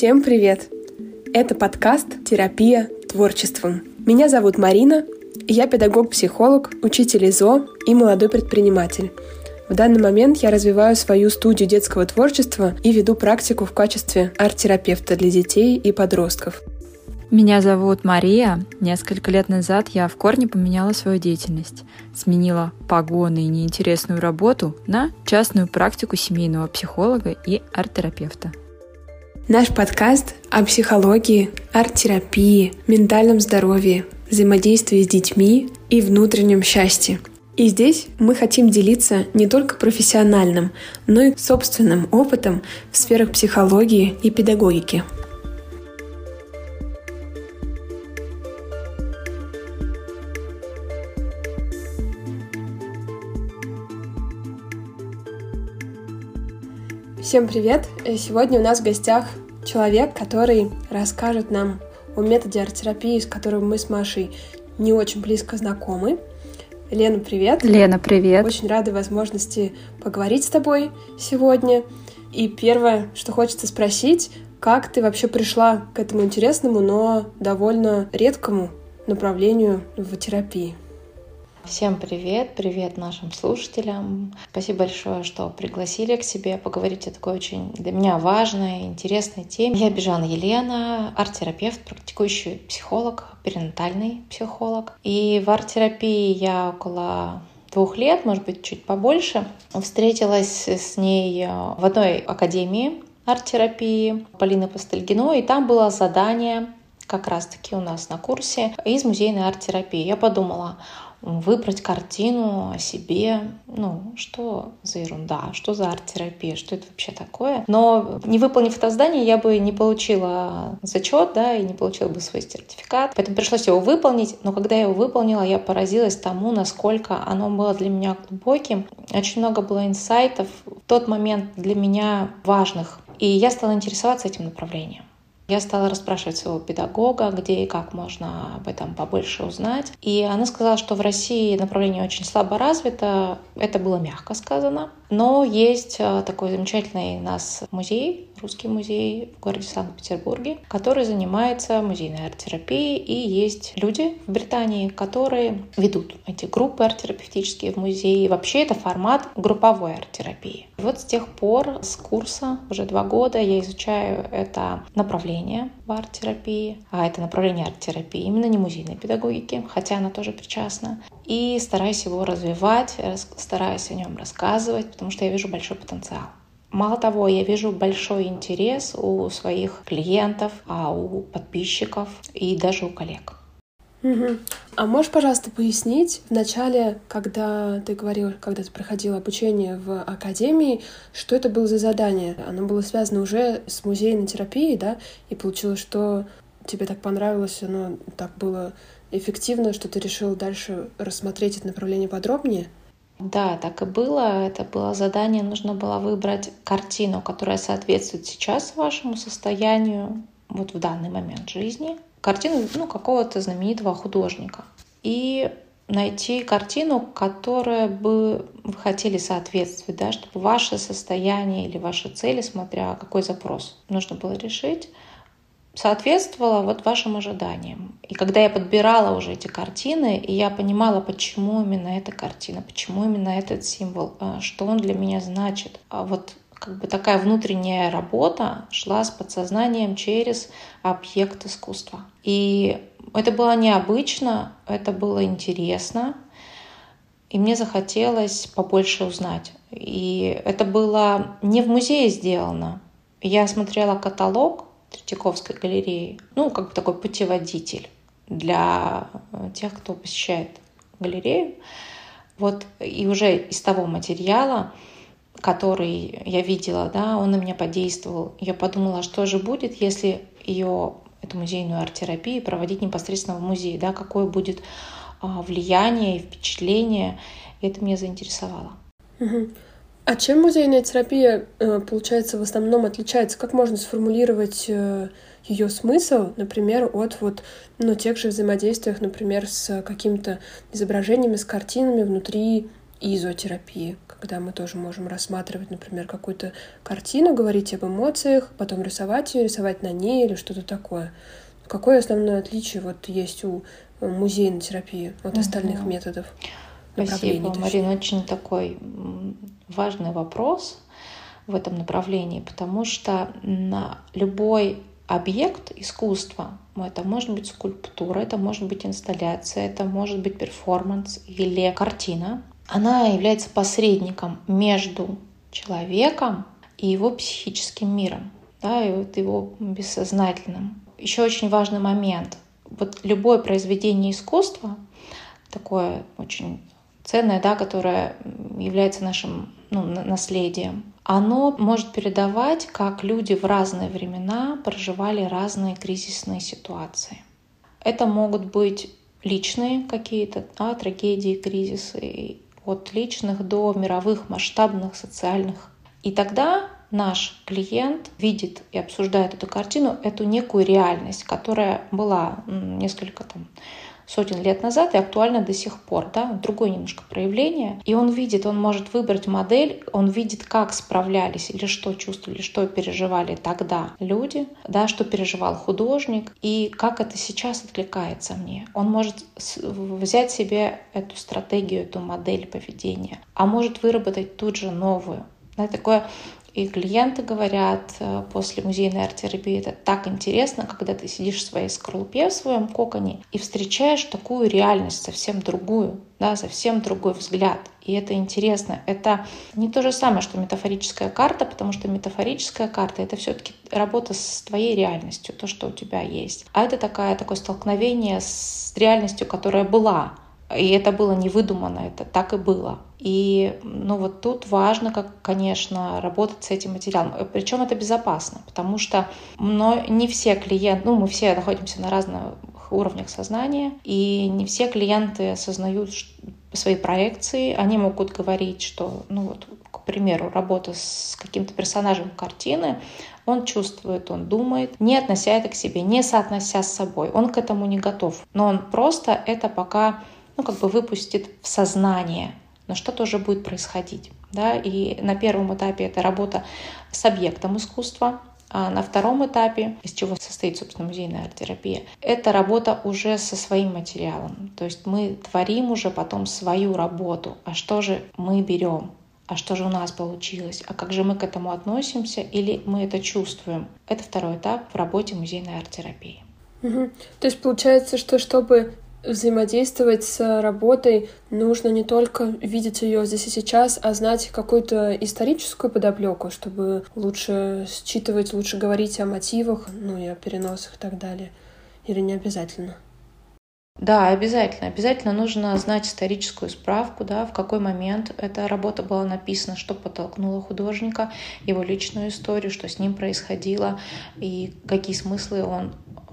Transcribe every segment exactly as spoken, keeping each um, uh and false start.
Всем привет! Это подкаст «Терапия творчеством». Меня зовут Марина, я педагог-психолог, учитель ИЗО и молодой предприниматель. В данный момент я развиваю свою студию детского творчества и веду практику в качестве арт-терапевта для детей и подростков. Меня зовут Мария. Несколько лет назад я в корне поменяла свою деятельность. Сменила погоны и неинтересную работу на частную практику семейного психолога и арт-терапевта. Наш подкаст о психологии, арт-терапии, ментальном здоровье, взаимодействии с детьми и внутреннем счастье. И здесь мы хотим делиться не только профессиональным, но и собственным опытом в сферах психологии и педагогики. Всем привет! Сегодня у нас в гостях человек, который расскажет нам о методе арт-терапии, с которым мы с Машей не очень близко знакомы. Лена, привет! Лена, привет! Очень рада возможности поговорить с тобой сегодня. И первое, что хочется спросить, как ты вообще пришла к этому интересному, но довольно редкому направлению в терапии? Всем привет, привет нашим слушателям. Спасибо большое, что пригласили к себе поговорить о такой очень для меня важной, интересной теме. Я Бижан Елена, арт-терапевт, практикующий психолог, перинатальный психолог. И в арт-терапии я около двух лет, может быть, чуть побольше, встретилась с ней в одной академии арт-терапии Полины Пастельгиной, и там было задание как раз-таки у нас на курсе из музейной арт-терапии. Я подумала, выбрать картину о себе, ну, что за ерунда, что за арт-терапия, что это вообще такое. Но не выполнив это задание, я бы не получила зачет, да, и не получила бы свой сертификат. Поэтому пришлось его выполнить. Но когда я его выполнила, я поразилась тому, насколько оно было для меня глубоким. Очень много было инсайтов в тот момент для меня важных. И я стала интересоваться этим направлением. Я стала расспрашивать своего педагога, где и как можно об этом побольше узнать. И она сказала, что в России направление очень слабо развито. Это было мягко сказано. Но есть такой замечательный у нас музей, Русский музей в городе Санкт-Петербурге, который занимается музейной арт-терапией. И есть люди в Британии, которые ведут эти группы арт-терапевтические в музее. И вообще это формат групповой арт-терапии. И вот с тех пор, с курса, уже два года, я изучаю это направление в арт-терапии, а это направление арт-терапии именно не музейной педагогики, хотя она тоже причастна, и стараюсь его развивать, стараюсь о нем рассказывать, потому что я вижу большой потенциал. Мало того, я вижу большой интерес у своих клиентов, а у подписчиков и даже у коллег. Угу. А можешь, пожалуйста, пояснить в начале, когда ты говорила, когда ты проходила обучение в академии, что это было за задание? Оно было связано уже с музейной терапией, да? И получилось, что тебе так понравилось, оно так было эффективно, что ты решила дальше рассмотреть это направление подробнее? Да, так и было. Это было задание. Нужно было выбрать картину, которая соответствует сейчас вашему состоянию, вот в данный момент жизни. Картину, ну, какого-то знаменитого художника. И найти картину, которой бы вы хотели соответствовать, да, чтобы ваше состояние или ваши цели, смотря какой запрос нужно было решить, соответствовало вот вашим ожиданиям. И когда я подбирала уже эти картины, и я понимала, почему именно эта картина, почему именно этот символ, что он для меня значит, вот как бы такая внутренняя работа шла с подсознанием через объект искусства. И это было необычно, это было интересно, и мне захотелось побольше узнать. И это было не в музее сделано. Я смотрела каталог Третьяковской галереи, ну, как бы такой путеводитель для тех, кто посещает галерею. Вот, и уже из того материала, который я видела, да, он на меня подействовал. Я подумала, что же будет, если ее, эту музейную арт-терапию, проводить непосредственно в музее, да, какое будет влияние и впечатление. Это меня заинтересовало. Угу. А чем музейная терапия, получается, в основном отличается? Как можно сформулировать ее смысл, например, от вот, ну, тех же взаимодействий, например, с какими-то изображениями, с картинами внутри и изотерапии, когда мы тоже можем рассматривать, например, какую-то картину, говорить об эмоциях, потом рисовать ее, рисовать на ней или что-то такое. Какое основное отличие вот есть у музейной терапии от угу. остальных методов? Спасибо, Марина. Очень такой важный вопрос в этом направлении, потому что на любой объект искусства, это может быть скульптура, это может быть инсталляция, это может быть перформанс или картина, она является посредником между человеком и его психическим миром, да, и вот его бессознательным. Еще очень важный момент. Вот любое произведение искусства, такое очень ценное, да, которое является нашим, ну, наследием, оно может передавать, как люди в разные времена проживали разные кризисные ситуации. Это могут быть личные какие-то, да, трагедии, кризисы, от личных до мировых, масштабных, социальных. И тогда наш клиент видит и обсуждает эту картину, эту некую реальность, которая была несколько там сотен лет назад и актуально до сих пор, да, другое немножко проявление. И он видит, он может выбрать модель, он видит, как справлялись или что чувствовали, что переживали тогда люди, да, что переживал художник, и как это сейчас откликается мне. Он может взять себе эту стратегию, эту модель поведения, а может выработать тут же новую. Да, такое. И клиенты говорят, после музейной арт-терапии это так интересно, когда ты сидишь в своей скорлупе, в своем коконе и встречаешь такую реальность, совсем другую, да, совсем другой взгляд. И это интересно. Это не то же самое, что метафорическая карта, потому что метафорическая карта — это все-таки работа с твоей реальностью, то, что у тебя есть. А это такая, такое столкновение с реальностью, которая была. И это было не выдумано, это так и было. И ну, вот тут важно, как, конечно, работать с этим материалом. Причем это безопасно, потому что но не все клиенты, ну мы все находимся на разных уровнях сознания, и не все клиенты осознают свои проекции. Они могут говорить, что, ну вот, к примеру, работа с каким-то персонажем картины, он чувствует, он думает, не относя это к себе, не соотнося с собой. Он к этому не готов, но он просто это пока... ну, как бы выпустит в сознание, но что-то уже будет происходить. Да? И на первом этапе это работа с объектом искусства, а на втором этапе, из чего состоит, собственно, музейная арт-терапия, это работа уже со своим материалом. То есть мы творим уже потом свою работу, а что же мы берем, а что же у нас получилось, а как же мы к этому относимся или мы это чувствуем. Это второй этап в работе музейной арт-терапии. Угу. То есть получается, что чтобы... взаимодействовать с работой нужно не только видеть ее здесь и сейчас, а знать какую-то историческую подоплеку, чтобы лучше считывать, лучше говорить о мотивах, ну и о переносах и так далее. Или не обязательно? Да, обязательно. Обязательно нужно знать историческую справку, да, в какой момент эта работа была написана, что подтолкнуло художника, его личную историю, что с ним происходило и какие смыслы он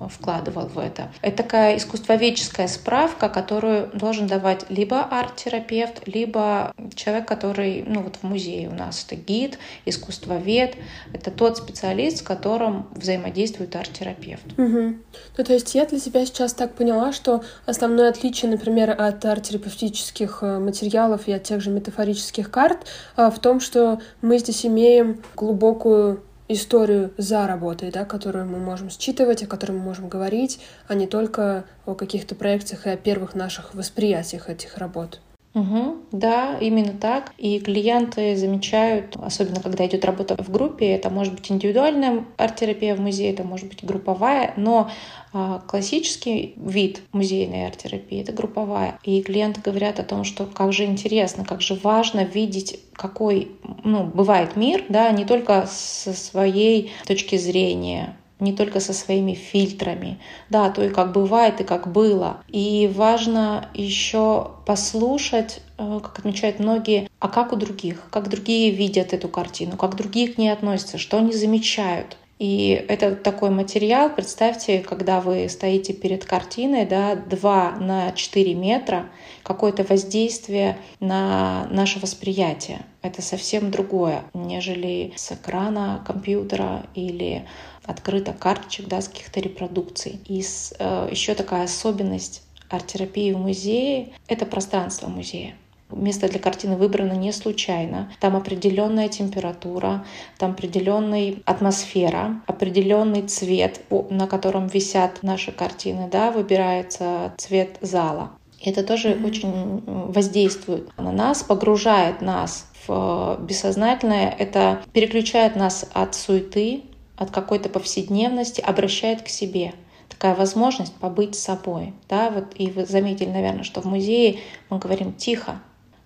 вкладывал в это. Это такая искусствоведческая справка, которую должен давать либо арт-терапевт, либо человек, который, ну вот в музее у нас это гид, искусствовед, это тот специалист, с которым взаимодействует арт-терапевт. Угу. Ну то есть я для себя сейчас так поняла, что основное отличие, например, от арт-терапевтических материалов и от тех же метафорических карт в том, что мы здесь имеем глубокую историю за работой, да, которую мы можем считывать, о которой мы можем говорить, а не только о каких-то проекциях и о первых наших восприятиях этих работ. Угу, да, именно так. И клиенты замечают, особенно когда идет работа в группе, это может быть индивидуальная арт-терапия в музее, это может быть групповая, но классический вид музейной арт-терапии — это групповая. И клиенты говорят о том, что как же интересно, как же важно видеть, какой, ну, бывает мир, да, не только со своей точки зрения, не только со своими фильтрами, да, то и как бывает, и как было. И важно еще послушать, как отмечают многие, а как у других, как другие видят эту картину, как другие к ней относятся, что они замечают. И это такой материал, представьте, когда вы стоите перед картиной, да, два на четыре метра, какое-то воздействие на наше восприятие. Это совсем другое, нежели с экрана компьютера или открыто карточек, да, с каких-то репродукций. И с, э, еще такая особенность арт-терапии в музее — это пространство музея. Место для картины выбрано не случайно. Там определенная температура, там определенная атмосфера, определенный цвет, на котором висят наши картины, да, выбирается цвет зала. И это тоже mm-hmm. очень воздействует на нас, погружает нас в бессознательное, это переключает нас от суеты, от какой-то повседневности, обращает к себе. Такая возможность побыть собой. Да? Вот, и вы заметили, наверное, что в музее мы говорим тихо,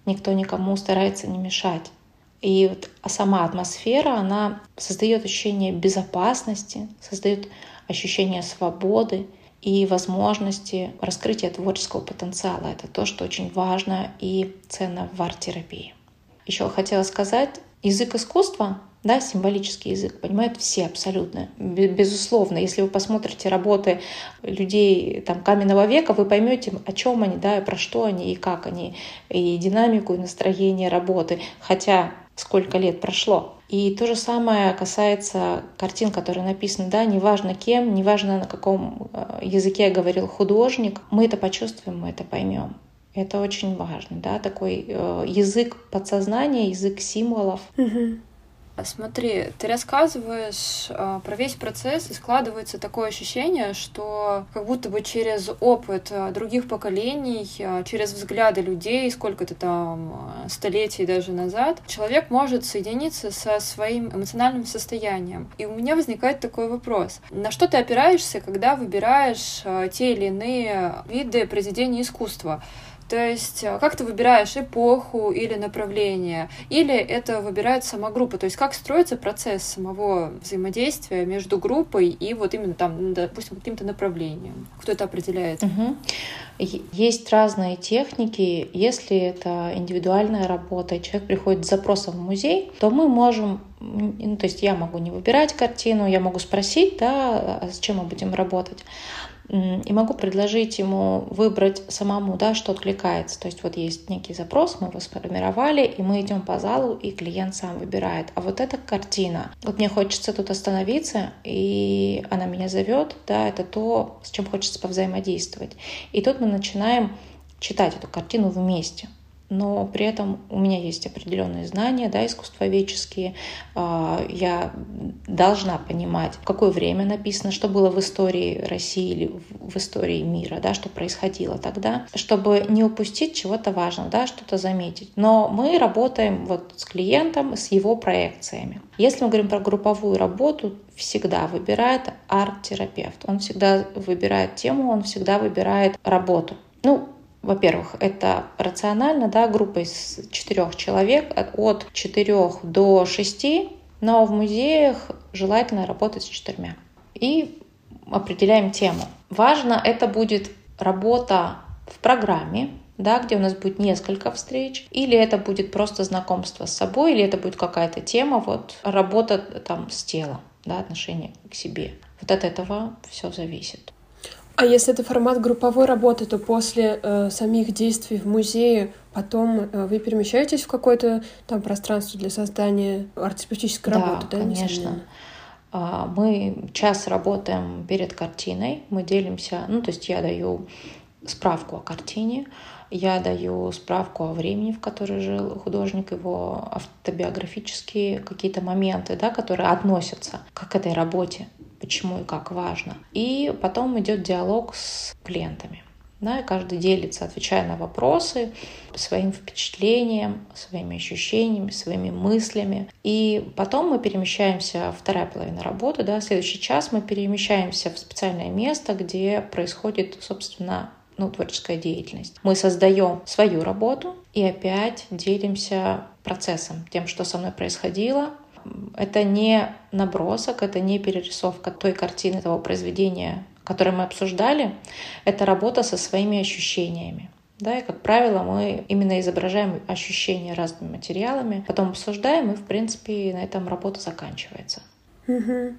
никто никому старается не мешать. И вот сама атмосфера, она создает ощущение безопасности, создает ощущение свободы и возможности раскрытия творческого потенциала. Это то, что очень важно и ценно в арт-терапии. Еще хотела сказать, язык искусства, да, символический язык, понимают все абсолютно. Безусловно, если вы посмотрите работы людей там, каменного века, вы поймете, о чем они, да, и про что они, и как они, и динамику, и настроение работы, хотя сколько лет прошло. И то же самое касается картин, которые написаны, да, неважно кем, неважно на каком языке говорил художник, мы это почувствуем, мы это поймем. Это очень важно, да, такой э, язык подсознания, язык символов. Угу. Смотри, ты рассказываешь э, про весь процесс, и складывается такое ощущение, что как будто бы через опыт э, других поколений, э, через взгляды людей, сколько-то там э, столетий даже назад, человек может соединиться со своим эмоциональным состоянием. И у меня возникает такой вопрос. На что ты опираешься, когда выбираешь э, те или иные виды произведения искусства? То есть как ты выбираешь эпоху или направление, или это выбирает сама группа? То есть как строится процесс самого взаимодействия между группой и вот именно там, допустим, каким-то направлением? Кто это определяет? Угу. Есть разные техники. Если это индивидуальная работа, и человек приходит с запросом в музей, то мы можем... Ну, то есть я могу не выбирать картину, я могу спросить, да, с чем мы будем работать. И могу предложить ему выбрать самому, да, что откликается. То есть вот есть некий запрос, мы его сформировали, и мы идем по залу, и клиент сам выбирает. А вот эта картина, вот мне хочется тут остановиться, и она меня зовет, да, это то, с чем хочется повзаимодействовать. И тут мы начинаем читать эту картину вместе. Но при этом у меня есть определенные знания, да, искусствоведческие. Я должна понимать, в какое время написано, что было в истории России или в истории мира, да, что происходило тогда, чтобы не упустить чего-то важного, да, что-то заметить. Но мы работаем вот с клиентом, с его проекциями. Если мы говорим про групповую работу, всегда выбирает арт-терапевт. Он всегда выбирает тему, он всегда выбирает работу. Ну, во-первых, это рационально, да, группа из четырех человек, от четырех до шести, но в музеях желательно работать с четырьмя. И определяем тему. Важно, это будет работа в программе, да, где у нас будет несколько встреч, или это будет просто знакомство с собой, или это будет какая-то тема, вот, работа там с телом, да, отношение к себе. Вот от этого все зависит. А если это формат групповой работы, то после э, самих действий в музее потом э, вы перемещаетесь в какое-то там пространство для создания арт-терапевтической работы, да? Да, конечно. Мы час работаем перед картиной, мы делимся, ну, то есть я даю справку о картине, я даю справку о времени, в котором жил художник, его автобиографические какие-то моменты, да, которые относятся к этой работе, почему и как важно. И потом идет диалог с клиентами. Да, и каждый делится, отвечая на вопросы, своим впечатлением, своими ощущениями, своими мыслями. И потом мы перемещаемся, вторая половина работы, да, следующий час мы перемещаемся в специальное место, где происходит, собственно, ну, творческая деятельность. Мы создаем свою работу и опять делимся процессом, тем, что со мной происходило. Это не набросок, это не перерисовка той картины, того произведения, которое мы обсуждали. Это работа со своими ощущениями. Да, и, как правило, мы именно изображаем ощущения разными материалами, потом обсуждаем, и, в принципе, на этом работа заканчивается. Угу.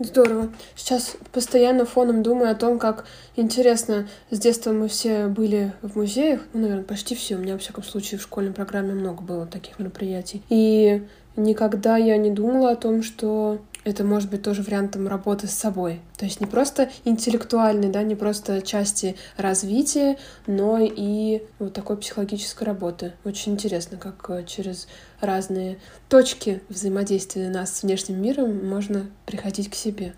Здорово. Сейчас постоянно фоном думаю о том, как интересно, с детства мы все были в музеях, ну, наверное, почти все, у меня, во всяком случае, в школьной программе много было таких мероприятий. И никогда я не думала о том, что Это может быть тоже вариантом работы с собой. То есть не просто интеллектуальной, да, не просто части развития, но и вот такой психологической работы. Очень интересно, как через разные точки взаимодействия нас с внешним миром можно приходить к себе.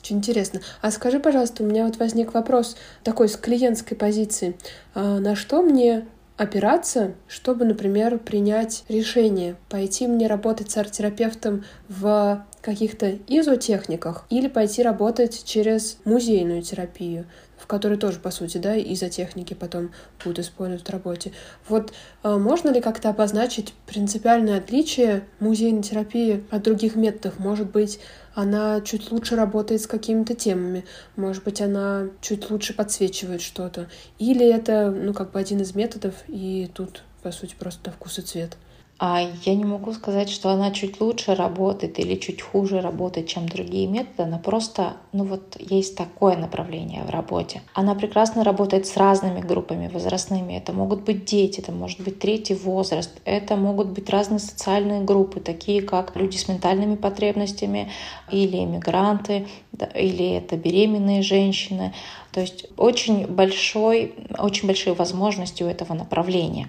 Очень интересно. А скажи, пожалуйста, у меня вот возник вопрос такой с клиентской позиции. На что мне опираться, чтобы, например, принять решение, пойти мне работать с арт-терапевтом в каких-то изотехниках или пойти работать через музейную терапию, в которой тоже, по сути, да, изотехники потом будут использовать в работе. Вот э, можно ли как-то обозначить принципиальное отличие музейной терапии от других методов? Может быть, она чуть лучше работает с какими-то темами, может быть, она чуть лучше подсвечивает что-то. Или это, ну, как бы один из методов, и тут, по сути, просто на вкус и цвет. А я не могу сказать, что она чуть лучше работает или чуть хуже работает, чем другие методы. Она просто, ну вот есть такое направление в работе. Она прекрасно работает с разными группами возрастными. Это могут быть дети, это может быть третий возраст, это могут быть разные социальные группы, такие как люди с ментальными потребностями или эмигранты, или это беременные женщины. То есть очень, большой, очень большие возможности у этого направления.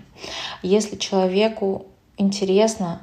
Если человеку интересно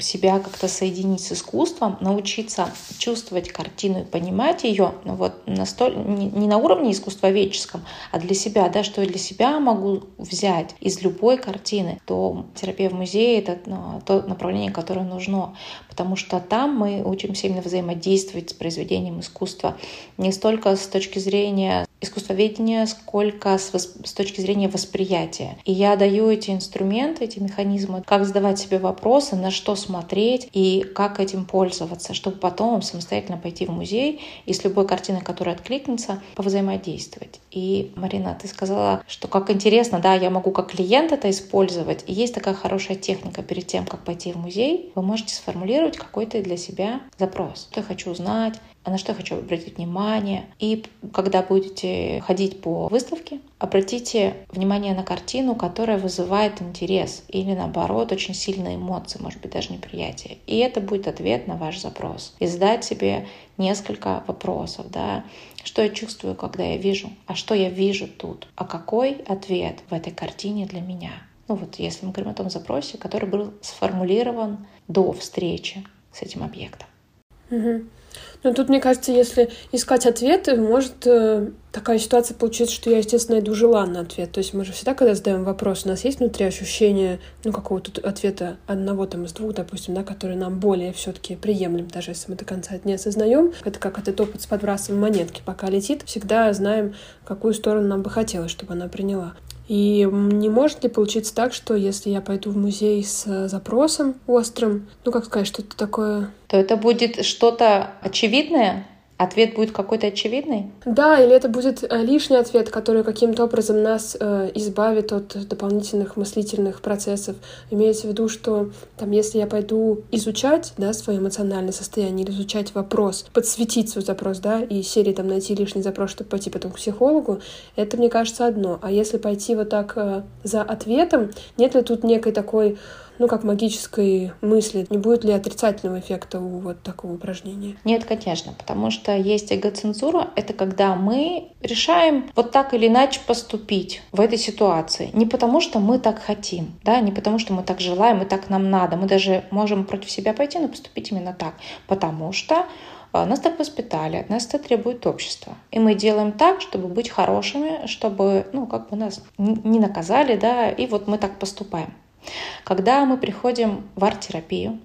себя как-то соединить с искусством, научиться чувствовать картину и понимать ее, ну вот настоль, не, не на уровне искусствоведческом, а для себя, да, что я для себя могу взять из любой картины, то терапия в музее — это ну, то направление, которое нужно, потому что там мы учимся именно взаимодействовать с произведением искусства не столько с точки зрения искусствоведения, сколько с, восп... с точки зрения восприятия. И я даю эти инструменты, эти механизмы, как задавать себе вопросы, на что смотреть и как этим пользоваться, чтобы потом самостоятельно пойти в музей и с любой картиной, которая откликнется, повзаимодействовать. И, Марина, ты сказала, что как интересно, да, я могу как клиент это использовать. И есть такая хорошая техника: перед тем, как пойти в музей, вы можете сформулировать какой-то для себя запрос. Что я хочу узнать, а на что я хочу обратить внимание. И когда будете ходить по выставке, обратите внимание на картину, которая вызывает интерес или, наоборот, очень сильные эмоции, может быть, даже неприятие. И это будет ответ на ваш запрос. И задать себе несколько вопросов, да. Что я чувствую, когда я вижу? А что я вижу тут? А какой ответ в этой картине для меня? Ну вот если мы говорим о том запросе, который был сформулирован до встречи с этим объектом. Угу. Ну, тут, мне кажется, если искать ответы, может э, такая ситуация получится, что я, естественно, найду желанный ответ. То есть мы же всегда, когда задаем вопрос, у нас есть внутри ощущение, ну, какого-то ответа одного там из двух, допустим, да, который нам более все-таки приемлем, даже если мы до конца это не осознаем. Это как этот опыт с подбрасываем монетки. Пока летит, всегда знаем, какую сторону нам бы хотелось, чтобы она приняла. И не может ли получиться так, что если я пойду в музей с запросом острым, ну, как сказать, что-то такое... То это будет что-то очевидное? Ответ будет какой-то очевидный? Да, или это будет лишний ответ, который каким-то образом нас э, избавит от дополнительных мыслительных процессов. Имеется в виду, что там, если я пойду изучать, да, свое эмоциональное состояние, или изучать вопрос, подсветить свой запрос, да, и серии там найти лишний запрос, чтобы пойти потом к психологу, это, мне кажется, одно. А если пойти вот так э, за ответом, нет ли тут некой такой, ну, как магической мысли, не будет ли отрицательного эффекта у вот такого упражнения? Нет, конечно, потому что есть эгоцензура, это когда мы решаем вот так или иначе поступить в этой ситуации, не потому что мы так хотим, да, не потому что мы так желаем и так нам надо, мы даже можем против себя пойти, но поступить именно так, потому что нас так воспитали, от нас это требует общество. И мы делаем так, чтобы быть хорошими, чтобы, ну, как бы нас не наказали, да, и вот мы так поступаем. Когда мы приходим в арт-терапию,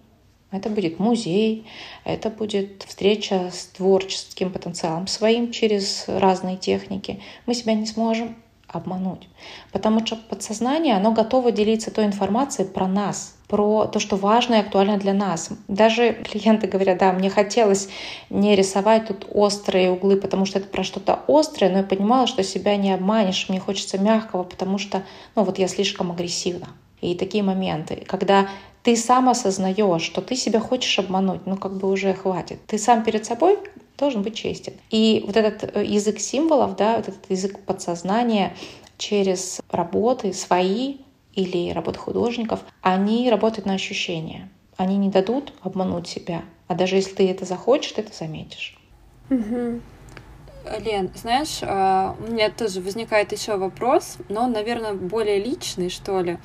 это будет музей, это будет встреча с творческим потенциалом своим через разные техники, мы себя не сможем обмануть. Потому что подсознание, оно готово делиться той информацией про нас, про то, что важно и актуально для нас. Даже клиенты говорят: да, мне хотелось не рисовать тут острые углы, потому что это про что-то острое, но я понимала, что себя не обманешь, мне хочется мягкого, потому что, ну вот я слишком агрессивна. И такие моменты, когда ты сам осознаешь, что ты себя хочешь обмануть, ну как бы уже хватит. Ты сам перед собой должен быть честен. И вот этот язык символов, да, вот этот язык подсознания через работы свои или работы художников, они работают на ощущения. Они не дадут обмануть себя. А даже если ты это захочешь, ты это заметишь. Угу. Лен, знаешь, у меня тоже возникает еще вопрос, но он, наверное, более личный, что ли.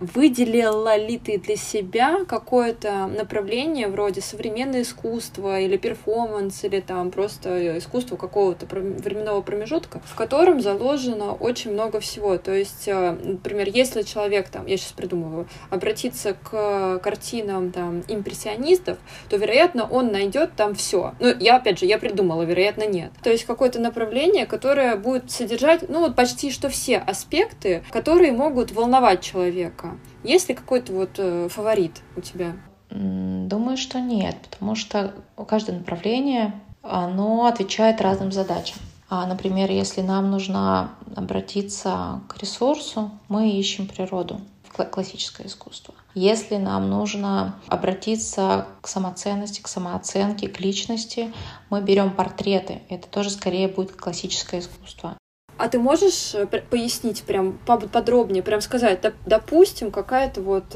Выделила ли ты для себя какое-то направление вроде современное искусство или перформанс, или там просто искусство какого-то временного промежутка, в котором заложено очень много всего? То есть, например, если человек, там, я сейчас придумываю, обратится к картинам там, импрессионистов, то, вероятно, он найдет там все. Ну, я, опять же, я придумала, вероятно, нет. То есть какое-то направление, которое будет содержать, ну, вот почти что все аспекты, которые могут волновать человека. Есть ли какой-то вот э, фаворит у тебя? Думаю, что нет, потому что каждое направление, оно отвечает разным задачам. А, например, если нам нужно обратиться к ресурсу, мы ищем природу, классическое искусство. Если нам нужно обратиться к самоценности, к самооценке, к личности, мы берем портреты. Это тоже скорее будет классическое искусство. А ты можешь пояснить прям подробнее, прям сказать, допустим, какая-то вот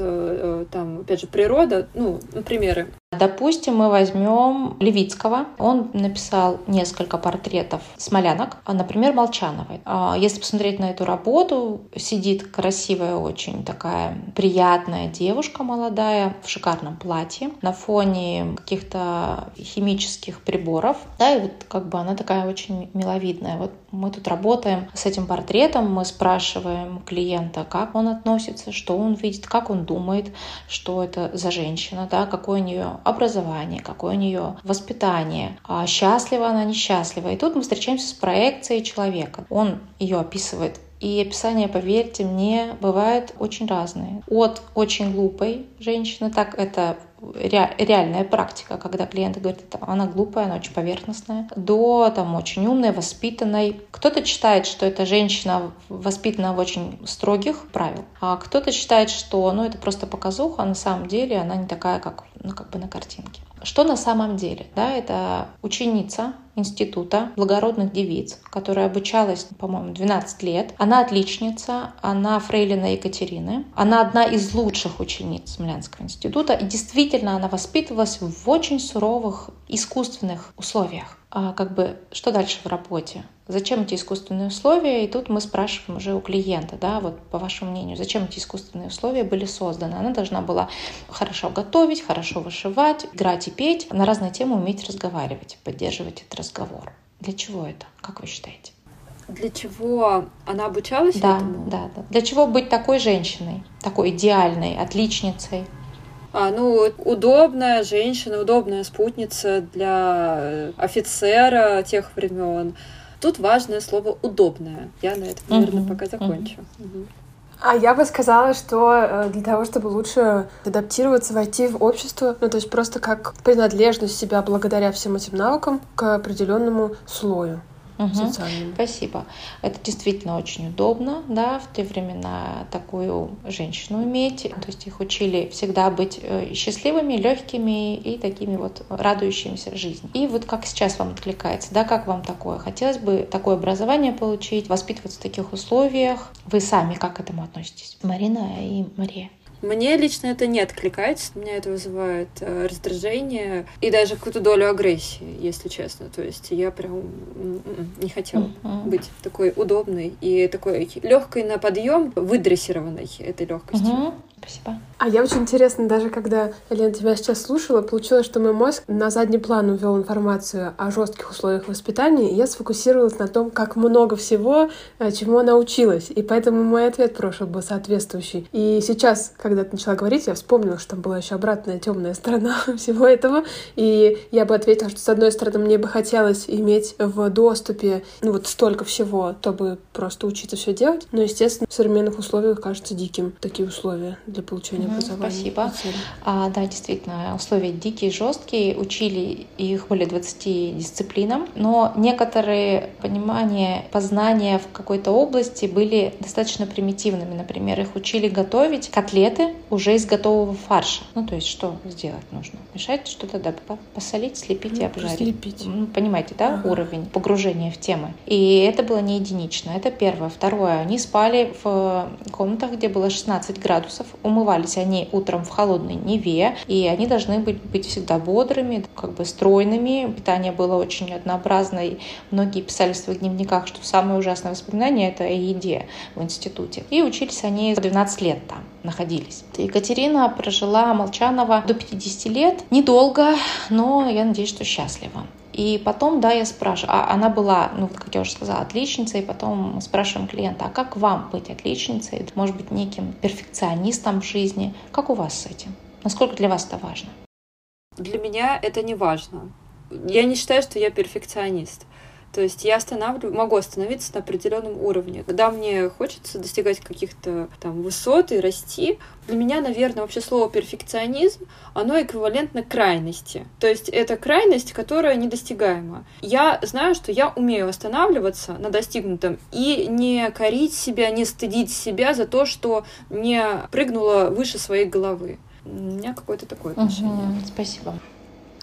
там, опять же, природа, ну, примеры? Допустим, мы возьмем Левицкого. Он написал несколько портретов смолянок, например, Молчановой. Если посмотреть на эту работу, сидит красивая, очень такая приятная девушка молодая в шикарном платье на фоне каких-то химических приборов. Да, и вот как бы она такая очень миловидная. Вот мы тут работаем с этим портретом, мы спрашиваем клиента, как он относится, что он видит, как он думает, что это за женщина, да, какой у нее образование, какое у нее воспитание, счастлива она, несчастлива. И тут мы встречаемся с проекцией человека. Он ее описывает. И описания, поверьте мне, бывают очень разные. От очень глупой женщины, так это реальная практика, когда клиенты говорят, она глупая, она очень поверхностная, до там, очень умной, воспитанной. Кто-то считает, что эта женщина воспитана в очень строгих правилах, а кто-то считает, что ну, это просто показуха, а на самом деле она не такая, как, ну, как бы на картинке. Что на самом деле? Да, это ученица института благородных девиц, которая обучалась, по-моему, двенадцать лет. Она отличница, она фрейлина Екатерины. Она одна из лучших учениц Смолянского института. И действительно, она воспитывалась в очень суровых искусственных условиях. А как бы, что дальше в работе? Зачем эти искусственные условия? И тут мы спрашиваем уже у клиента, да, вот по вашему мнению, зачем эти искусственные условия были созданы? Она должна была хорошо готовить, хорошо вышивать, играть и петь, на разные темы уметь разговаривать, поддерживать этот разговор. Для чего это? Как вы считаете? Для чего она обучалась да, этому? Да, да. Для чего быть такой женщиной, такой идеальной, отличницей? А, ну, удобная женщина, удобная спутница для офицера тех времен. Тут важное слово «удобное». Я на этом, наверное, uh-huh. пока закончу. Uh-huh. А я бы сказала, что для того, чтобы лучше адаптироваться, войти в общество, ну, то есть просто как принадлежность себя благодаря всем этим навыкам к определенному слою. Угу. Спасибо. Это действительно очень удобно, да, в те времена такую женщину иметь. То есть их учили всегда быть счастливыми, легкими и такими вот радующимися жизни. И вот как сейчас вам откликается, да, как вам такое? Хотелось бы такое образование получить, воспитываться в таких условиях. Вы сами как к этому относитесь? Марина и Мария. Мне лично это не откликается, меня это вызывает э, раздражение и даже какую-то долю агрессии, если честно. То есть я прям не хотела uh-huh. быть такой удобной и такой легкой на подъем, выдрессированной этой легкостью. Uh-huh. Спасибо. А я очень интересно, даже когда Елена тебя сейчас слушала, получилось, что мой мозг на задний план увел информацию о жестких условиях воспитания, и я сфокусировалась на том, как много всего, чему она училась. И поэтому мой ответ прошлый был соответствующий. И сейчас, когда ты начала говорить, я вспомнила, что там была еще обратная темная сторона всего этого. И я бы ответила, что, с одной стороны, мне бы хотелось иметь в доступе ну вот столько всего, то бы просто учиться все делать. Но, естественно, в современных условиях кажется диким такие условия для получения mm-hmm. образования. Спасибо. А, да, действительно, условия дикие, жесткие. Учили их более двадцати дисциплинам. Но некоторые понимания, познания в какой-то области были достаточно примитивными. Например, их учили готовить котлеты, продукты уже из готового фарша. Ну, то есть, что сделать нужно? Мешать что-то, да, посолить, слепить, ну, и обжарить. Слепить. Понимаете, да, ага. Уровень погружения в темы. И это было не единично. Это первое. Второе. Они спали в комнатах, где было шестнадцать градусов. Умывались они утром в холодной Неве. И они должны быть, быть всегда бодрыми, как бы стройными. Питание было очень однообразное. И многие писали в своих дневниках, что самое ужасное воспоминание — это о еде в институте. И учились они двенадцать лет там находились. Екатерина прожила, Молчанова, до пятидесяти лет. Недолго, но я надеюсь, что счастлива. И потом, да, я спрашиваю, а она была, ну, как я уже сказала, отличницей, и потом спрашиваем клиента, а как вам быть отличницей, может быть, неким перфекционистом в жизни? Как у вас с этим? Насколько для вас это важно? Для меня это не важно. Я не считаю, что я перфекционист. То есть я останавливаю, могу остановиться на определенном уровне. Когда мне хочется достигать каких-то там высот и расти, для меня, наверное, вообще слово «перфекционизм», оно эквивалентно крайности. То есть это крайность, которая недостигаема. Я знаю, что я умею останавливаться на достигнутом и не корить себя, не стыдить себя за то, что не прыгнула выше своей головы. У меня какое-то такое отношение. Угу, спасибо.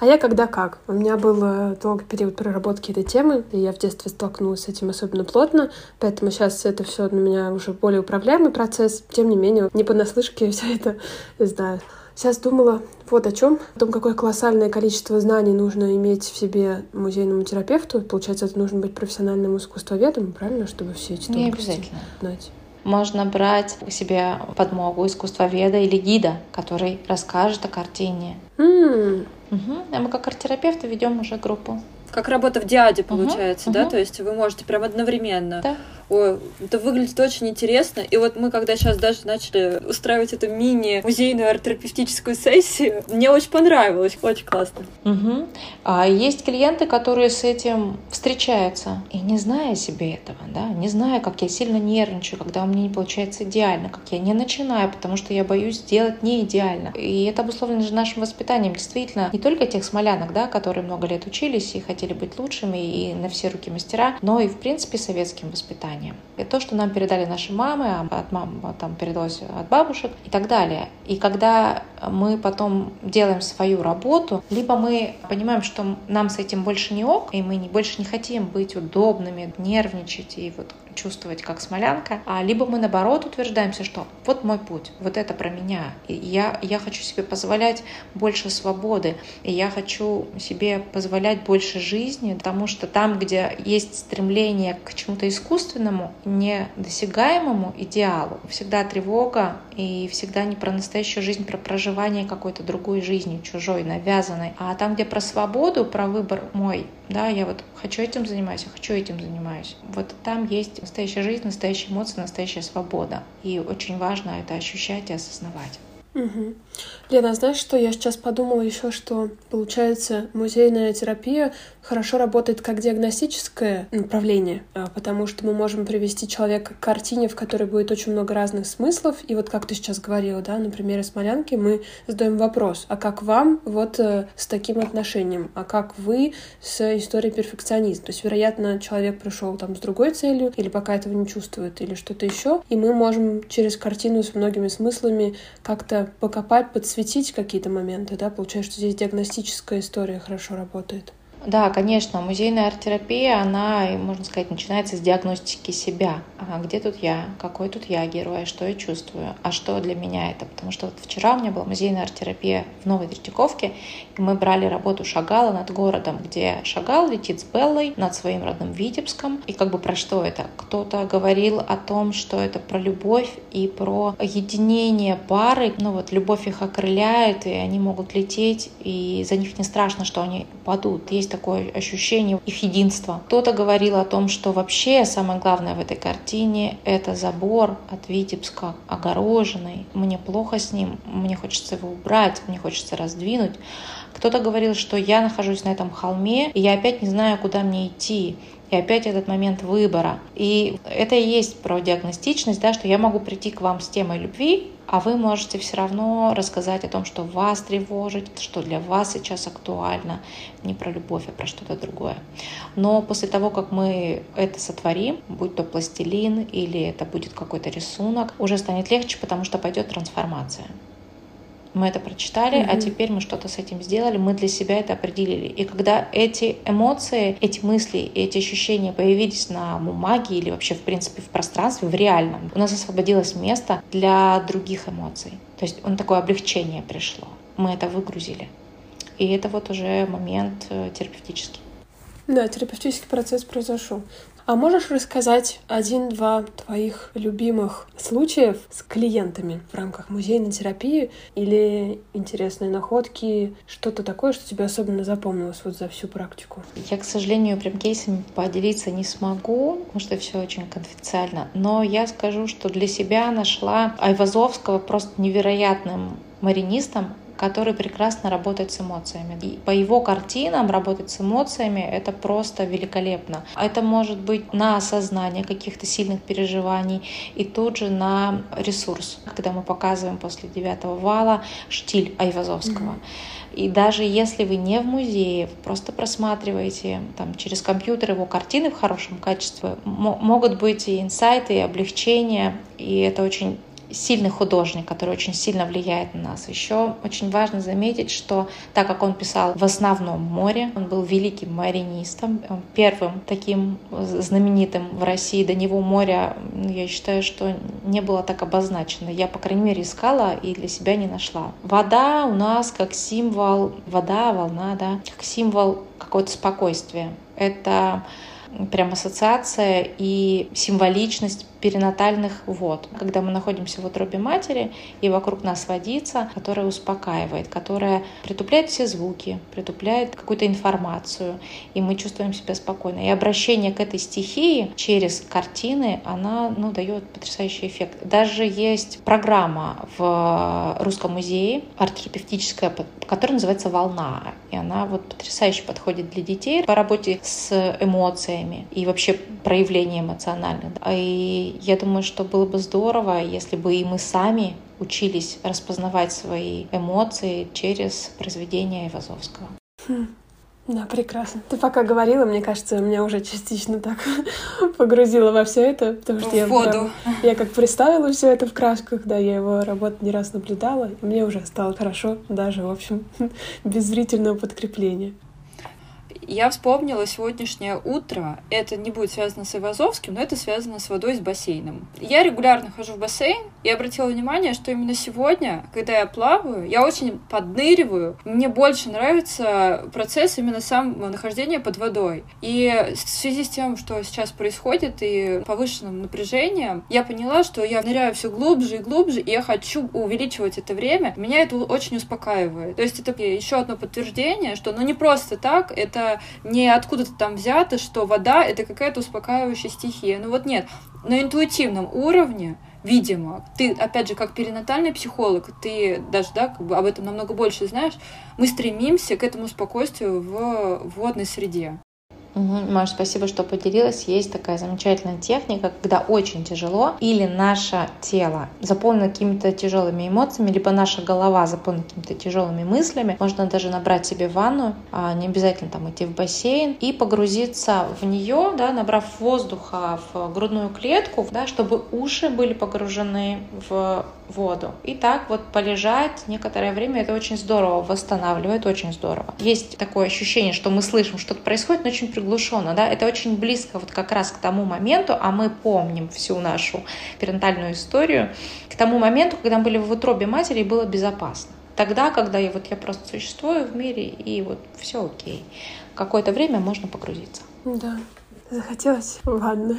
А я когда как. У меня был долгий период проработки этой темы, и я в детстве столкнулась с этим особенно плотно, поэтому сейчас это все у меня уже более управляемый процесс, тем не менее, не понаслышке все это знаю. Сейчас думала вот о чем, о том, какое колоссальное количество знаний нужно иметь в себе музейному терапевту. Получается, это нужно быть профессиональным искусствоведом, правильно, чтобы все эти тонкости знать. Можно брать к себе подмогу искусствоведа или гида, который расскажет о картине. Mm. Угу. А мы как арт-терапевты ведем уже группу. Как работа в диаде получается, uh-huh, да? Uh-huh. То есть вы можете прям одновременно. Да. О, это выглядит очень интересно. И вот мы, когда сейчас даже начали устраивать эту мини-музейную арт-терапевтическую сессию, мне очень понравилось, очень классно. Uh-huh. А есть клиенты, которые с этим встречаются, и не зная себе этого, да, не зная, как я сильно нервничаю, когда у меня не получается идеально, как я не начинаю, потому что я боюсь сделать не идеально. И это обусловлено же нашим воспитанием. Действительно, не только тех смолянок, да, которые много лет учились и хотели хотели быть лучшими и на все руки мастера, но и, в принципе, советским воспитанием. И то, что нам передали наши мамы, а от мам там передалось от бабушек и так далее. И когда мы потом делаем свою работу, либо мы понимаем, что нам с этим больше не ок, и мы не, больше не хотим быть удобными, нервничать и вот чувствовать как смолянка, а либо мы, наоборот, утверждаемся, что вот мой путь, вот это про меня, и я, я хочу себе позволять больше свободы, и я хочу себе позволять больше жизни, потому что там, где есть стремление к чему-то искусственному, недосягаемому идеалу, всегда тревога и всегда не про настоящую жизнь, про проживание какой-то другой жизни, чужой, навязанной, а там, где про свободу, про выбор мой, да, я вот хочу этим занимаюсь, я хочу этим занимаюсь, вот там есть настоящая жизнь, настоящие эмоции, настоящая свобода. И очень важно это ощущать и осознавать. Угу. Лена, знаешь что? Я сейчас подумала еще, что, получается, музейная терапия хорошо работает как диагностическое направление, потому что мы можем привести человека к картине, в которой будет очень много разных смыслов. И вот как ты сейчас говорила, да, на примере смолянки мы задаем вопрос, а как вам вот с таким отношением, а как вы с историей перфекционизма? То есть, вероятно, человек пришел там с другой целью, или пока этого не чувствует, или что-то еще, и мы можем через картину с многими смыслами как-то покопать, подсветить какие-то моменты, да? Получается, что здесь диагностическая история хорошо работает. Да, конечно, музейная арт-терапия, она, можно сказать, начинается с диагностики себя. А где тут я? Какой тут я герой? Что я чувствую? А что для меня это? Потому что вот вчера у меня была музейная арт-терапия в Новой Третьяковке, и мы брали работу Шагала над городом, где Шагал летит с Беллой над своим родным Витебском. И как бы про что это? Кто-то говорил о том, что это про любовь и про единение пары. Ну вот любовь их окрыляет, и они могут лететь, и за них не страшно, что они падут. Есть такое ощущение их единства. Кто-то говорил о том, что вообще самое главное в этой картине — это забор от Витебска, огороженный. Мне плохо с ним, мне хочется его убрать, мне хочется раздвинуть. Кто-то говорил, что я нахожусь на этом холме, и я опять не знаю, куда мне идти. И опять этот момент выбора. И это и есть про диагностичность, да, что я могу прийти к вам с темой любви, а вы можете все равно рассказать о том, что вас тревожит, что для вас сейчас актуально. Не про любовь, а про что-то другое. Но после того, как мы это сотворим, будь то пластилин или это будет какой-то рисунок, уже станет легче, потому что пойдет трансформация. Мы это прочитали, mm-hmm. а теперь мы что-то с этим сделали, мы для себя это определили. И когда эти эмоции, эти мысли, эти ощущения появились на бумаге или вообще, в принципе, в пространстве, в реальном, у нас освободилось место для других эмоций. То есть он такое облегчение пришло. Мы это выгрузили. И это вот уже момент терапевтический. Да, терапевтический процесс произошел. А можешь рассказать один-два твоих любимых случаев с клиентами в рамках музейной терапии или интересные находки, что-то такое, что тебе особенно запомнилось вот за всю практику? Я, к сожалению, прям кейсами поделиться не смогу, потому что все очень конфиденциально. Но я скажу, что для себя нашла Айвазовского просто невероятным маринистом, который прекрасно работает с эмоциями. И по его картинам работать с эмоциями — это просто великолепно. Это может быть на осознание каких-то сильных переживаний и тут же на ресурс, когда мы показываем после девятого вала штиль Айвазовского. Mm-hmm. И даже если вы не в музее, просто просматриваете там, через компьютер его картины в хорошем качестве, м- могут быть и инсайты, и облегчения, и это очень сильный художник, который очень сильно влияет на нас. Еще очень важно заметить, что так как он писал в основном море, он был великим маринистом, первым таким знаменитым в России. До него море, я считаю, что не было так обозначено. Я, по крайней мере, искала и для себя не нашла. Вода у нас как символ, вода, волна, да, как символ какого-то спокойствия. Это прям ассоциация и символичность перинатальных вод. Когда мы находимся в утробе матери, и вокруг нас водица, которая успокаивает, которая притупляет все звуки, притупляет какую-то информацию, и мы чувствуем себя спокойно. И обращение к этой стихии через картины, она, ну, дает потрясающий эффект. Даже есть программа в Русском музее, арт-терапевтическая, которая называется «Волна». И она вот потрясающе подходит для детей по работе с эмоциями и вообще проявление эмоциональных. И я думаю, что было бы здорово, если бы и мы сами учились распознавать свои эмоции через произведение Айвазовского. Хм. Да, прекрасно. Ты пока говорила, мне кажется, меня уже частично так погрузила во все это, потому что я, прям, я как представила все это в красках, да, я его работу не раз наблюдала, и мне уже стало хорошо, даже, в общем, без зрительного подкрепления. Я вспомнила сегодняшнее утро. Это не будет связано с Айвазовским, но это связано с водой, с бассейном. Я регулярно хожу в бассейн и обратила внимание, что именно сегодня, когда я плаваю, я очень подныриваю. Мне больше нравится процесс именно самого нахождения под водой. И в связи с тем, что сейчас происходит и повышенным напряжением, я поняла, что я ныряю все глубже и глубже, и я хочу увеличивать это время. Меня это очень успокаивает. То есть это еще одно подтверждение, что ну не просто так, это не откуда-то там взято, что вода — это какая-то успокаивающая стихия. Ну вот нет. На интуитивном уровне, видимо, ты, опять же, как перинатальный психолог, ты даже, да, как бы об этом намного больше знаешь, мы стремимся к этому спокойствию в водной среде. Угу. Маш, спасибо, что поделилась. Есть такая замечательная техника, когда очень тяжело, или наше тело заполнено какими-то тяжелыми эмоциями, либо наша голова заполнена какими-то тяжелыми мыслями. Можно даже набрать себе ванну, не обязательно там идти в бассейн, и погрузиться в нее, да, набрав воздуха в грудную клетку, да, чтобы уши были погружены в воду. И так вот полежать некоторое время, это очень здорово, восстанавливает, очень здорово. Есть такое ощущение, что мы слышим, что-то происходит, но очень приглушенно, да, это очень близко вот как раз к тому моменту, а мы помним всю нашу перинатальную историю, к тому моменту, когда мы были в утробе матери и было безопасно. Тогда, когда я, вот, я просто существую в мире, и вот все окей. Какое-то время можно погрузиться. Да, захотелось в ванну.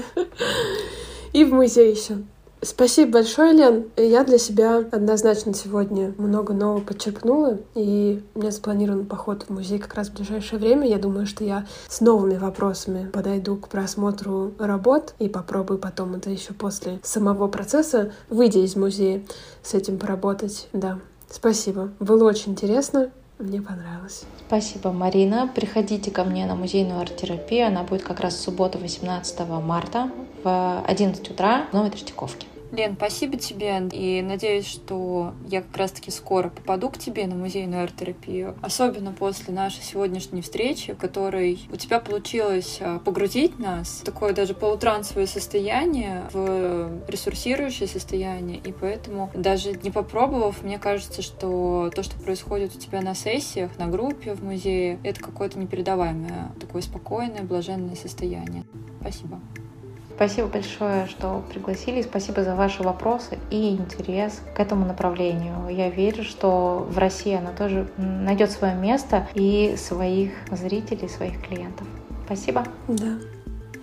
И в музей еще. Спасибо большое, Лен. Я для себя однозначно сегодня много нового подчеркнула, и у меня запланирован поход в музей как раз в ближайшее время. Я думаю, что я с новыми вопросами подойду к просмотру работ и попробую потом это еще после самого процесса, выйдя из музея, с этим поработать. Да, спасибо. Было очень интересно. Мне понравилось. Спасибо, Марина. Приходите ко мне на музейную арт-терапию. Она будет как раз в субботу, восемнадцатого марта в одиннадцать утра в Новой Третьяковке. Лен, спасибо тебе, и надеюсь, что я как раз-таки скоро попаду к тебе на музейную арт-терапию, особенно после нашей сегодняшней встречи, в которой у тебя получилось погрузить нас в такое даже полутрансовое состояние, в ресурсирующее состояние, и поэтому, даже не попробовав, мне кажется, что то, что происходит у тебя на сессиях, на группе в музее, это какое-то непередаваемое, такое спокойное, блаженное состояние. Спасибо. Спасибо большое, что пригласили. Спасибо за ваши вопросы и интерес к этому направлению. Я верю, что в России она тоже найдет свое место и своих зрителей, своих клиентов. Спасибо. Да,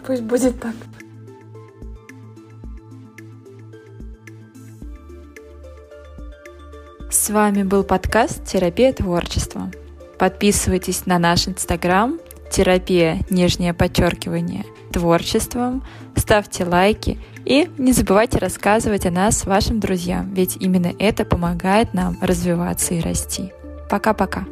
пусть будет так. С вами был подкаст «Терапия творчества». Подписывайтесь на наш Инстаграм терапия, нижнее подчеркивание, творчеством. Ставьте лайки и не забывайте рассказывать о нас вашим друзьям, ведь именно это помогает нам развиваться и расти. Пока-пока!